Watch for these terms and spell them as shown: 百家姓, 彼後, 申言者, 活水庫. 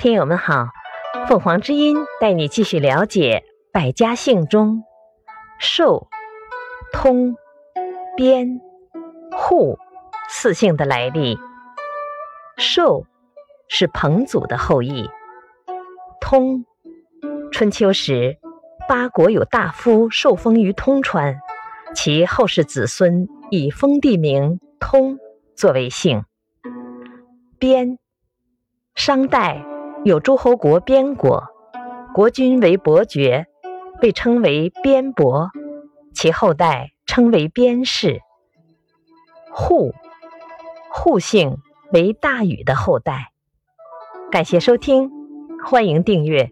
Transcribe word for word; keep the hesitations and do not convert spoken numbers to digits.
听友们好，凤凰之音带你继续了解百家姓中寿、通、边、户四姓的来历。寿是彭祖的后裔，通春秋时八国有大夫受封于通川，其后世子孙以封地名通作为姓。边，商代有诸侯国边国，国君为伯爵，被称为边伯，其后代称为边氏。户，户姓为大禹的后代。感谢收听，欢迎订阅。